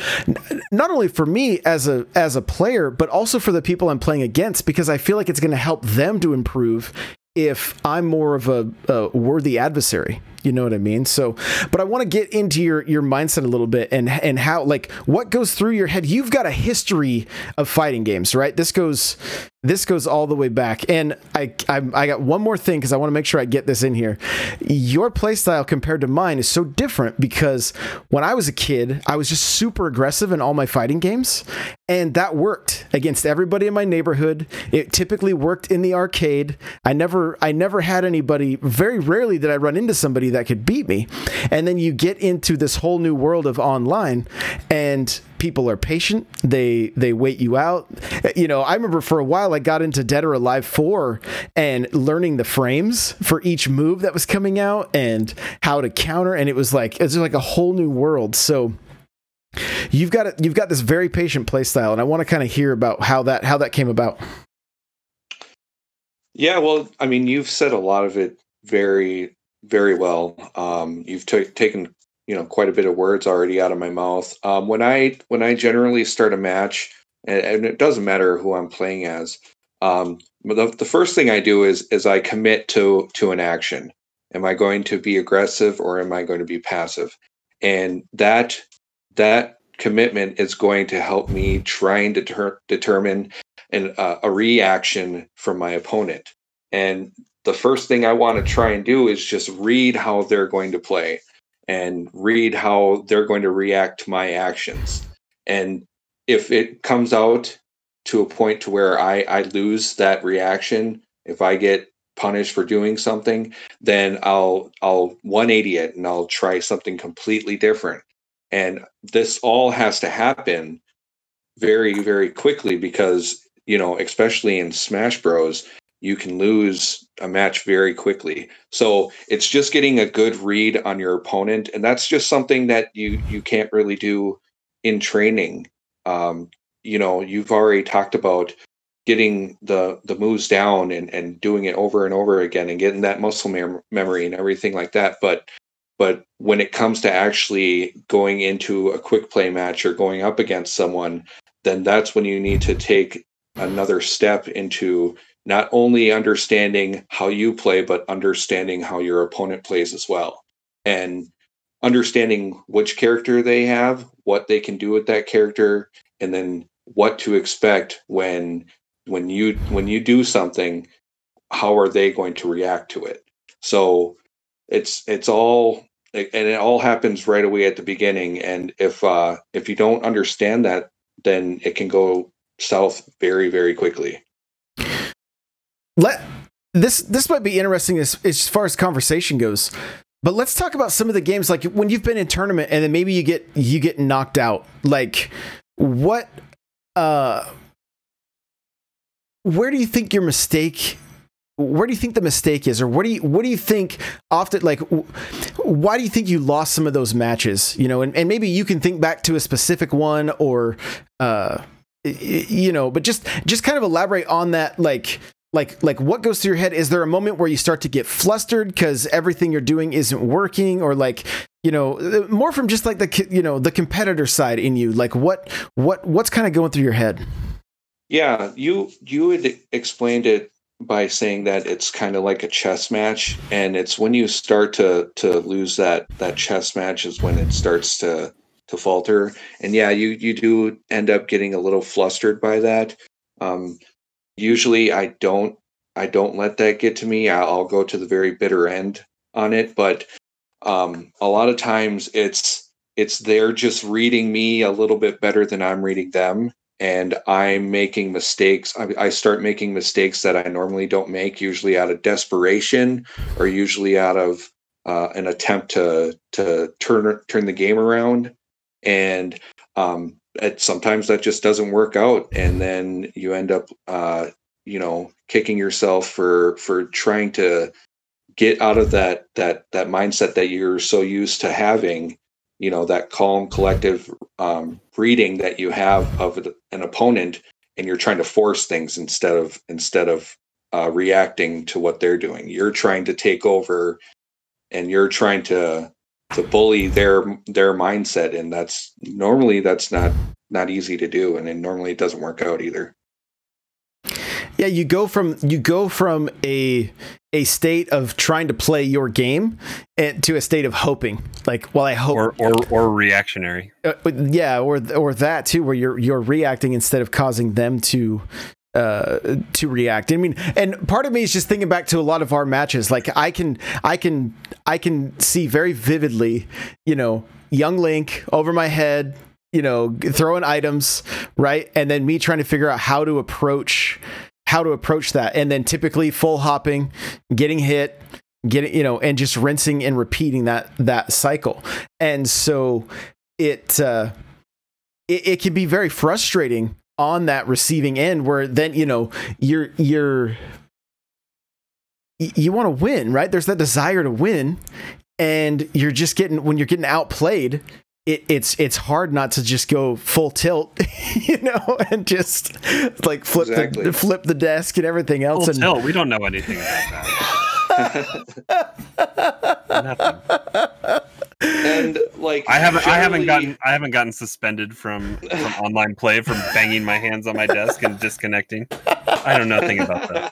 not only for me as a, as a player, but also for the people I'm playing against, because I feel like it's going to help them to improve if I'm more of a, a worthy adversary You know what I mean? So, but I want to get into your, your mindset a little bit and, and how, like, what goes through your head. You've got a history of fighting games, right? This goes, this goes all the way back. And I, I, I got one more thing, cause I want to make sure I get this in here. Your playstyle compared to mine is so different, because when I was a kid, I was just super aggressive in all my fighting games, and that worked against everybody in my neighborhood. It typically worked in the arcade. I never, I never had anybody, very rarely did I run into somebody that could beat me. And then you get into this whole new world of online, and people are patient. They they wait you out. You know, I remember for a while I got into Dead or Alive four and learning the frames for each move that was coming out and how to counter, and it was like, it's like a whole new world. So you've got a, you've got this very patient play style, and I want to kind of hear about how that how that came about. Yeah, well, I mean, you've said a lot of it very very well. Um, you've t- taken, you know, quite a bit of words already out of my mouth. Um, when I when I generally start a match, and, and it doesn't matter who I'm playing as, um, the, the first thing I do is is I commit to to an action. Am I going to be aggressive, or am I going to be passive? And that that commitment is going to help me try and deter- determine an, uh, a reaction from my opponent. And the first thing I want to try and do is just read how they're going to play and read how they're going to react to my actions. And if it comes out to a point to where I, I lose that reaction, if I get punished for doing something, then I'll, I'll one eighty it and I'll try something completely different. And this all has to happen very, very quickly because, you know, especially in Smash Bros, you can lose a match very quickly. So it's just getting a good read on your opponent. And that's just something that you, you can't really do in training. Um, you know, you've already talked about getting the, the moves down and, and doing it over and over again and getting that muscle mem- memory and everything like that. But, but when it comes to actually going into a quick play match or going up against someone, then that's when you need to take another step into not only understanding how you play, but understanding how your opponent plays as well. And understanding which character they have, what they can do with that character, and then what to expect when when you when you do something, how are they going to react to it? So it's it's all, and it all happens right away at the beginning. And if uh, if you don't understand that, then it can go south very, very quickly. Let this this might be interesting as, as far as conversation goes, but let's talk about some of the games, like when you've been in tournament and then maybe you get you get knocked out. Like, what uh where do you think your mistake where do you think the mistake is, or what do you what do you think often, like, why do you think you lost some of those matches, you know? And, and maybe you can think back to a specific one, or uh you know, but just just kind of elaborate on that. Like, Like, like what goes through your head? Is there a moment where you start to get flustered because everything you're doing isn't working, or like, you know, more from just like the, you know, the competitor side in you? Like, what, what, what's kind of going through your head? Yeah, you, you had explained it by saying that it's kind of like a chess match, and it's when you start to to lose that that chess match is when it starts to to falter. And yeah, you you do end up getting a little flustered by that. Um, Usually I don't I don't let that get to me. I'll go to the very bitter end on it. But um, a lot of times it's it's they're just reading me a little bit better than I'm reading them, and I'm making mistakes. I, I start making mistakes that I normally don't make, usually out of desperation or usually out of uh, an attempt to to turn turn the game around. And um, It, sometimes that just doesn't work out, and then you end up, uh, you know, kicking yourself for for trying to get out of that that that mindset that you're so used to having. You know, that calm, collective um, reading that you have of an opponent, and you're trying to force things instead of instead of uh, reacting to what they're doing. You're trying to take over, and you're trying to. to bully their their mindset, and that's normally that's not not easy to do, and it normally doesn't work out either. yeah, you go from you go from a a state of trying to play your game and to a state of hoping, like, well, I hope, or or, or reactionary, uh, yeah, or or that too, where you're you're reacting instead of causing them to uh, to react. I mean, and part of me is just thinking back to a lot of our matches. Like, I can I can I can see very vividly, you know, Young Link over my head, you know, throwing items, right? And then me trying to figure out how to approach how to approach that. And then typically full hopping, getting hit, getting, you know, and just rinsing and repeating that that cycle. And so it uh it, it can be very frustrating on that receiving end, where then, you know, you're you're you want to win, right? There's that desire to win, and you're just getting, when you're getting outplayed, It, it's it's hard not to just go full tilt, you know, and just like flip exactly. the flip the desk and everything else. Full and tilt. We don't know anything about that. Nothing. And like, I haven't generally... I haven't gotten I haven't gotten suspended from, from online play from banging my hands on my desk and disconnecting. I don't know nothing about that.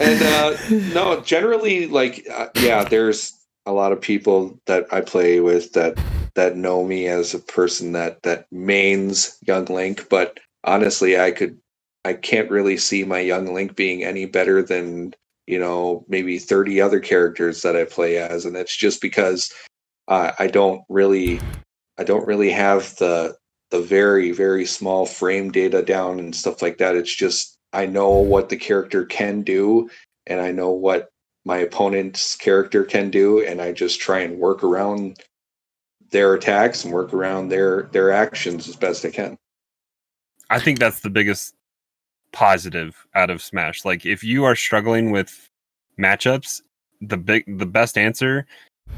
And uh, no, generally, like, uh, yeah, there's a lot of people that I play with that that know me as a person that that mains Young Link, but honestly, I could I can't really see my Young Link being any better than, you know, maybe thirty other characters that I play as, and it's just because uh, I don't really I don't really have the the very very small frame data down and stuff like that. It's just, I know what the character can do, and I know what my opponent's character can do, and I just try and work around their attacks and work around their their actions as best I can. I think that's the biggest positive out of Smash. Like, if you are struggling with matchups, the big the best answer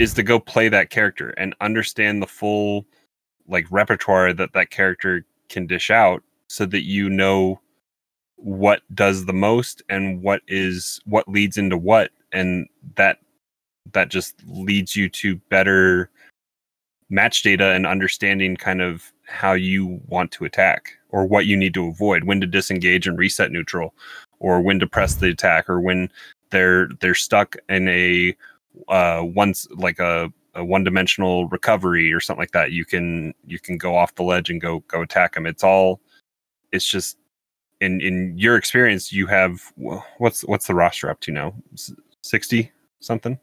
is to go play that character and understand the full, like, repertoire that that character can dish out, so that you know what does the most and what is what leads into what. And that that just leads you to better match data and understanding kind of how you want to attack, or what you need to avoid, when to disengage and reset neutral, or when to press the attack, or when they're they're stuck in a uh, once like a, a one-dimensional recovery or something like that. You can you can go off the ledge and go go attack them. It's all it's just. In in your experience, you have what's what's the roster up to now? sixty something,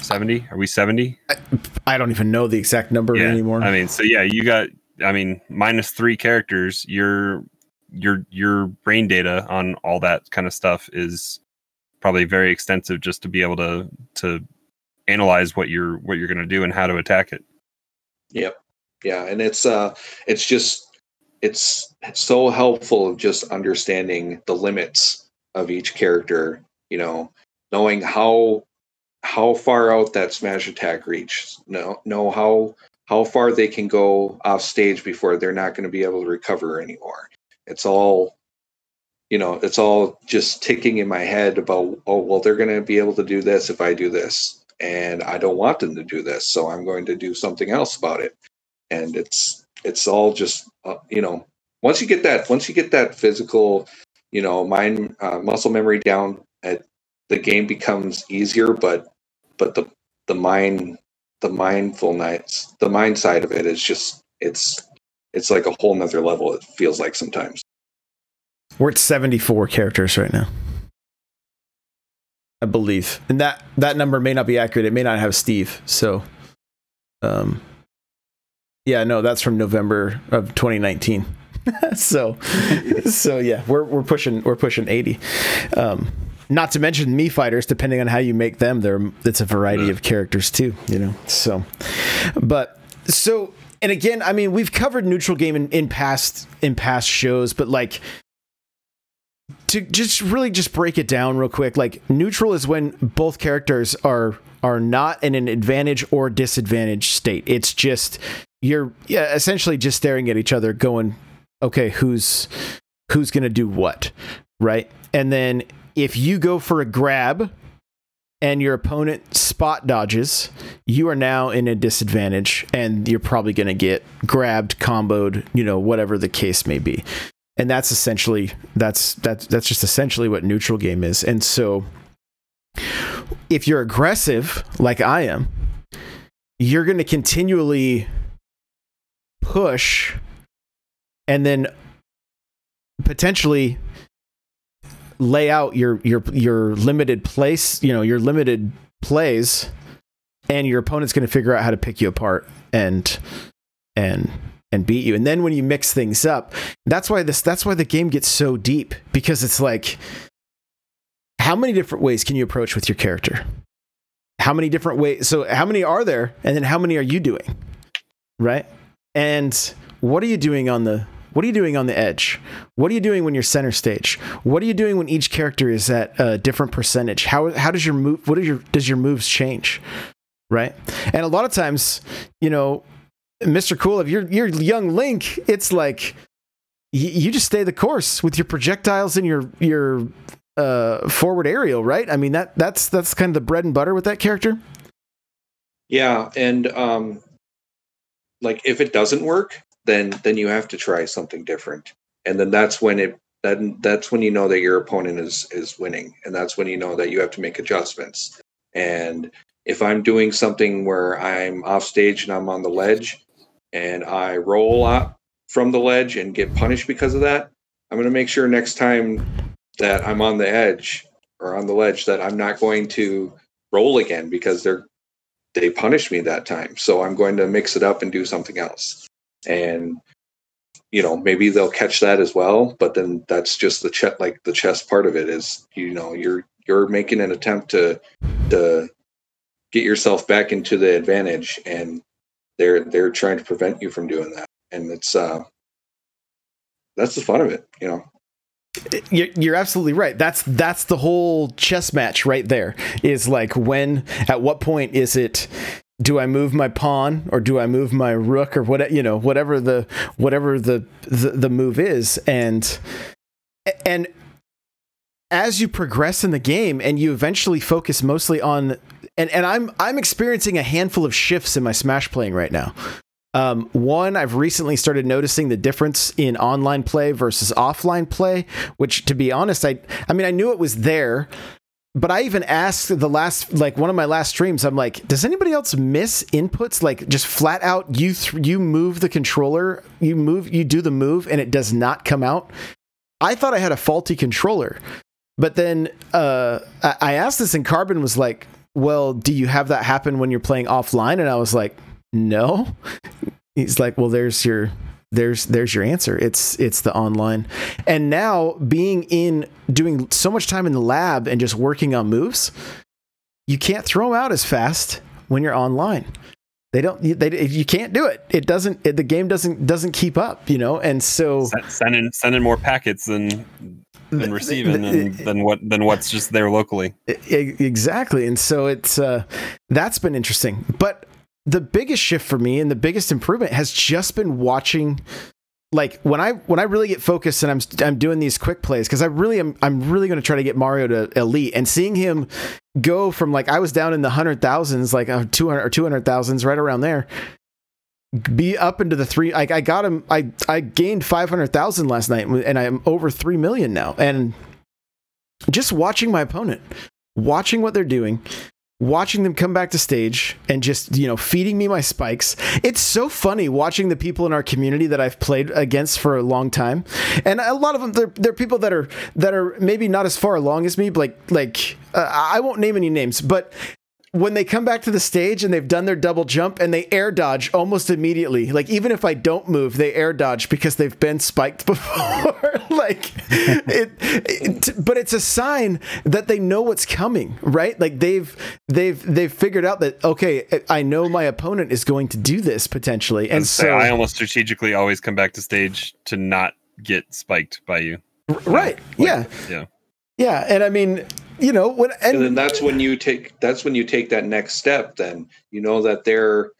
seventy? Are we seventy? I, I don't even know the exact number yeah. anymore. I mean, so yeah, you got. I mean, minus three characters. Your your your brain data on all that kind of stuff is probably very extensive, just to be able to to analyze what you're what you're going to do and how to attack it. Yep. Yeah, and it's uh, it's just. It's so helpful of just understanding the limits of each character, you know, knowing how how far out that smash attack reaches, know, know how how far they can go off stage before they're not going to be able to recover anymore. It's all, you know, it's all just ticking in my head about, oh, well, they're going to be able to do this if I do this, and I don't want them to do this, so I'm going to do something else about it. And it's It's all just, uh, you know, once you get that, once you get that physical, you know, mind, uh, muscle memory down, at the game becomes easier, but, but the, the mind, the mindfulness, the mind side of it is just, it's, it's like a whole nother level. It feels like sometimes. We're at seventy-four characters right now, I believe. And that, that number may not be accurate. It may not have Steve. So, um, yeah, no, that's from November of twenty nineteen. so, so yeah, we're we're pushing we're pushing eighty. Um, not to mention Mii fighters, depending on how you make them, there it's a variety of characters too, you know. So, but so and again, I mean, we've covered neutral game in, in past in past shows, but like, to just really just break it down real quick, like, neutral is when both characters are are not in an advantage or disadvantage state. It's just you're yeah, essentially just staring at each other going, okay, who's who's going to do what, right? And then if you go for a grab, and your opponent spot dodges, you are now in a disadvantage, and you're probably going to get grabbed, comboed, you know, whatever the case may be. And that's essentially that's that's that's just essentially what neutral game is. And so if you're aggressive like I am, you're going to continually push and then potentially lay out your your your limited place, you know, your limited plays, and your opponent's going to figure out how to pick you apart and and and beat you. And then when you mix things up, that's why this that's why the game gets so deep, because it's like, how many different ways can you approach with your character? How many different ways? So how many are there? And then how many are you doing? Right? And what are you doing on the What are you doing on the edge? What are you doing when you're center stage? What are you doing when each character is at a different percentage? How how does your move? What are your does your moves change, right? And a lot of times, you know, Mister Cool, if you're you're Young Link, it's like you, you just stay the course with your projectiles and your your uh, forward aerial, right? I mean that that's that's kind of the bread and butter with that character. Yeah, and um, like if it doesn't work, then then you have to try something different. And then that's when it then that's when you know that your opponent is is winning. And that's when you know that you have to make adjustments. And if I'm doing something where I'm off stage and I'm on the ledge and I roll up from the ledge and get punished because of that, I'm gonna make sure next time that I'm on the edge or on the ledge that I'm not going to roll again because they're they punished me that time. So I'm going to mix it up and do something else. And, you know, maybe they'll catch that as well. But then that's just the chess, like the chess part of it is, you know, you're, you're making an attempt to, to get yourself back into the advantage, and they're, they're trying to prevent you from doing that. And it's, uh, that's the fun of it. You know, you're absolutely right. That's, that's the whole chess match right there, is like, when, at what point is it, do I move my pawn or do I move my rook or what, you know, whatever the, whatever the, the, the move is. And, and as you progress in the game and you eventually focus mostly on, and, and I'm, I'm experiencing a handful of shifts in my Smash playing right now. Um, one, I've recently started noticing the difference in online play versus offline play, which, to be honest, I, I mean, I knew it was there. But I even asked the last, like one of my last streams, I'm like, does anybody else miss inputs? Like just flat out, you th- you move the controller, you move, you do the move, and it does not come out. I thought I had a faulty controller, but then uh, I-, I asked this, and Carbon was like, well, do you have that happen when you're playing offline? And I was like, no. He's like, well, there's your... There's there's your answer. It's it's the online. And now being in doing so much time in the lab and just working on moves, you can't throw them out as fast when you're online. They don't. They you can't do it. It doesn't. It, the game doesn't doesn't keep up. You know. And so sending sending more packets than than receiving the, the, than, than what than what's just there locally. Exactly. And so it's uh, that's been interesting, but. The biggest shift for me and the biggest improvement has just been watching, like when I when I really get focused and I'm I'm doing these quick plays, because I really am I'm really going to try to get Mario to elite, and seeing him go from like I was down in the hundred thousands, like uh, two hundred or two hundred thousands, right around there, be up into the three. I, I got him. I I gained five hundred thousand last night, and I am over three million now. And just watching my opponent, watching what they're doing. Watching them come back to stage and just, you know, feeding me my spikes. It's so funny watching the people in our community that I've played against for a long time. And a lot of them, they're, they're people that are that are maybe not as far along as me. But like, like uh, I won't name any names, but when they come back to the stage and they've done their double jump and they air dodge almost immediately, like even if I don't move, they air dodge because they've been spiked before. Like it, it, but it's a sign that they know what's coming, right? Like they've, they've, they've figured out that, okay, I know my opponent is going to do this potentially. And so I almost strategically always come back to stage to not get spiked by you. Right. Like, yeah. Yeah. Yeah. And I mean, you know, when, and, and then that's when you take that's when you take that next step. Then you know that they're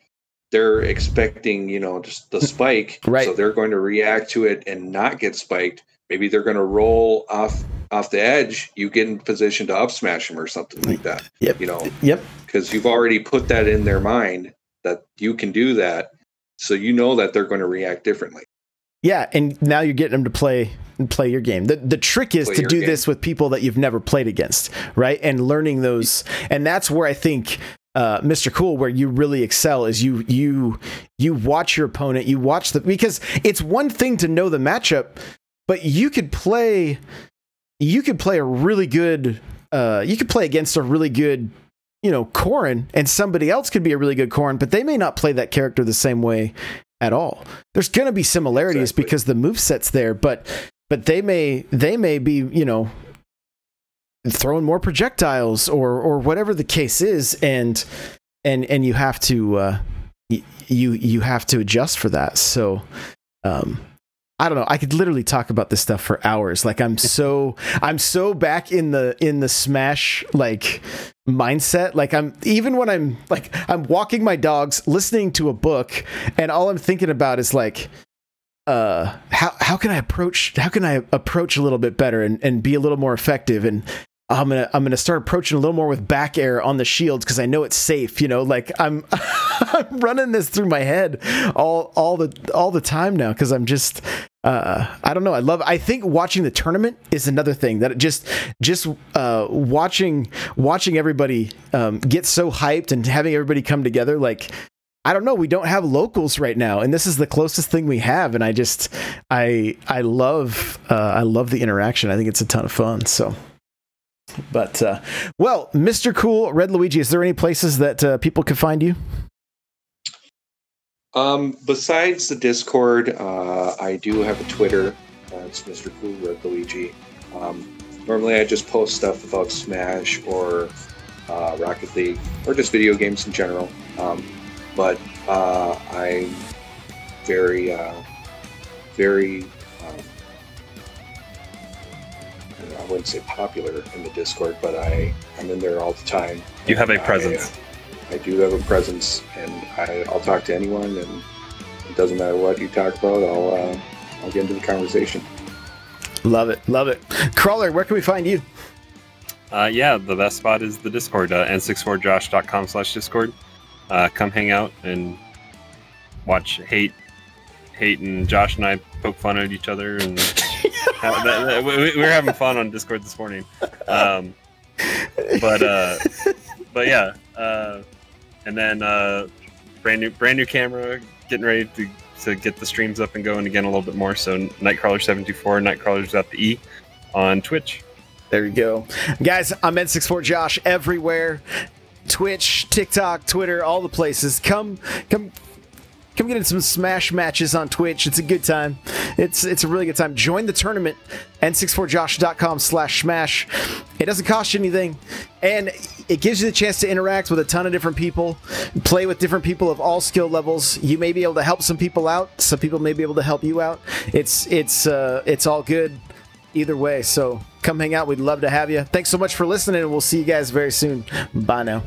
they're expecting, you know, just the spike, right? So they're going to react to it and not get spiked. maybe they're going to roll off off the edge, you get in position to up smash them or something like that. Yep. You know, yep. Because you've already put that in their mind that you can do that. So you know that they're going to react differently. Yeah, and now you're getting them to play and play your game. The the trick is play to do game. This with people that you've never played against, right? And learning those, and that's where I think uh, Mister Cool, where you really excel, is you you you watch your opponent, you watch the because it's one thing to know the matchup, but you could play you could play a really good uh, you could play against a really good, you know, Corrin, and somebody else could be a really good Corrin, but they may not play that character the same way at all. There's going to be similarities exactly. because the moveset's there, but but they may they may be, you know, throwing more projectiles or or whatever the case is, and and and you have to uh, you you have to adjust for that. So um, I don't know. I could literally talk about this stuff for hours. Like I'm so I'm so back in the in the Smash like mindset. Like I'm even when I'm like I'm walking my dogs, listening to a book, and all I'm thinking about is like, uh, how how can I approach how can I approach a little bit better and, and be a little more effective, and I'm gonna I'm gonna start approaching a little more with back air on the shields because I know it's safe. You know, like I'm I'm running this through my head all all the all the time now because I'm just. Uh, I don't know. I love, I think watching the tournament is another thing that it just, just, uh, watching, watching everybody, um, get so hyped and having everybody come together. Like, I don't know, we don't have locals right now, and this is the closest thing we have. And I just, I, I love, uh, I love the interaction. I think it's a ton of fun. So, but, uh, well, Mister Cool Red Luigi, is there any places that, uh, people can find you? Um, besides the Discord, uh, I do have a Twitter. Uh, it's Mister Cool Red Luigi. Um, normally, I just post stuff about Smash or uh, Rocket League or just video games in general. Um, but uh, I'm very, uh, very, um, I wouldn't say popular in the Discord, but I, I'm in there all the time. You have a presence. I, uh, I do have a presence, and I, I'll talk to anyone, and it doesn't matter what you talk about, I'll uh, I'll get into the conversation. Love it, love it. Crawler, where can we find you? Uh, yeah, the best spot is the Discord, uh, n sixty-four josh dot com slash Discord. Uh, come hang out and watch hate, hate, and Josh and I poke fun at each other, and have that, that, we, we were having fun on Discord this morning. Um, but uh, but yeah. Uh, and then uh, brand new brand new camera, getting ready to, to get the streams up and going again a little bit more. So Nightcrawler seven two four, Nightcrawler's.the on Twitch. There you go. Guys, I'm N sixty-four Josh everywhere. Twitch, TikTok, Twitter, all the places. Come come come get in some Smash matches on Twitch. It's a good time. It's it's a really good time. Join the tournament, n sixty-four josh dot com slash smash. It doesn't cost you anything, and it gives you the chance to interact with a ton of different people, play with different people of all skill levels. You may be able to help some people out. Some people may be able to help you out. It's it's uh, it's all good either way. So come hang out. We'd love to have you. Thanks so much for listening, and we'll see you guys very soon. Bye now.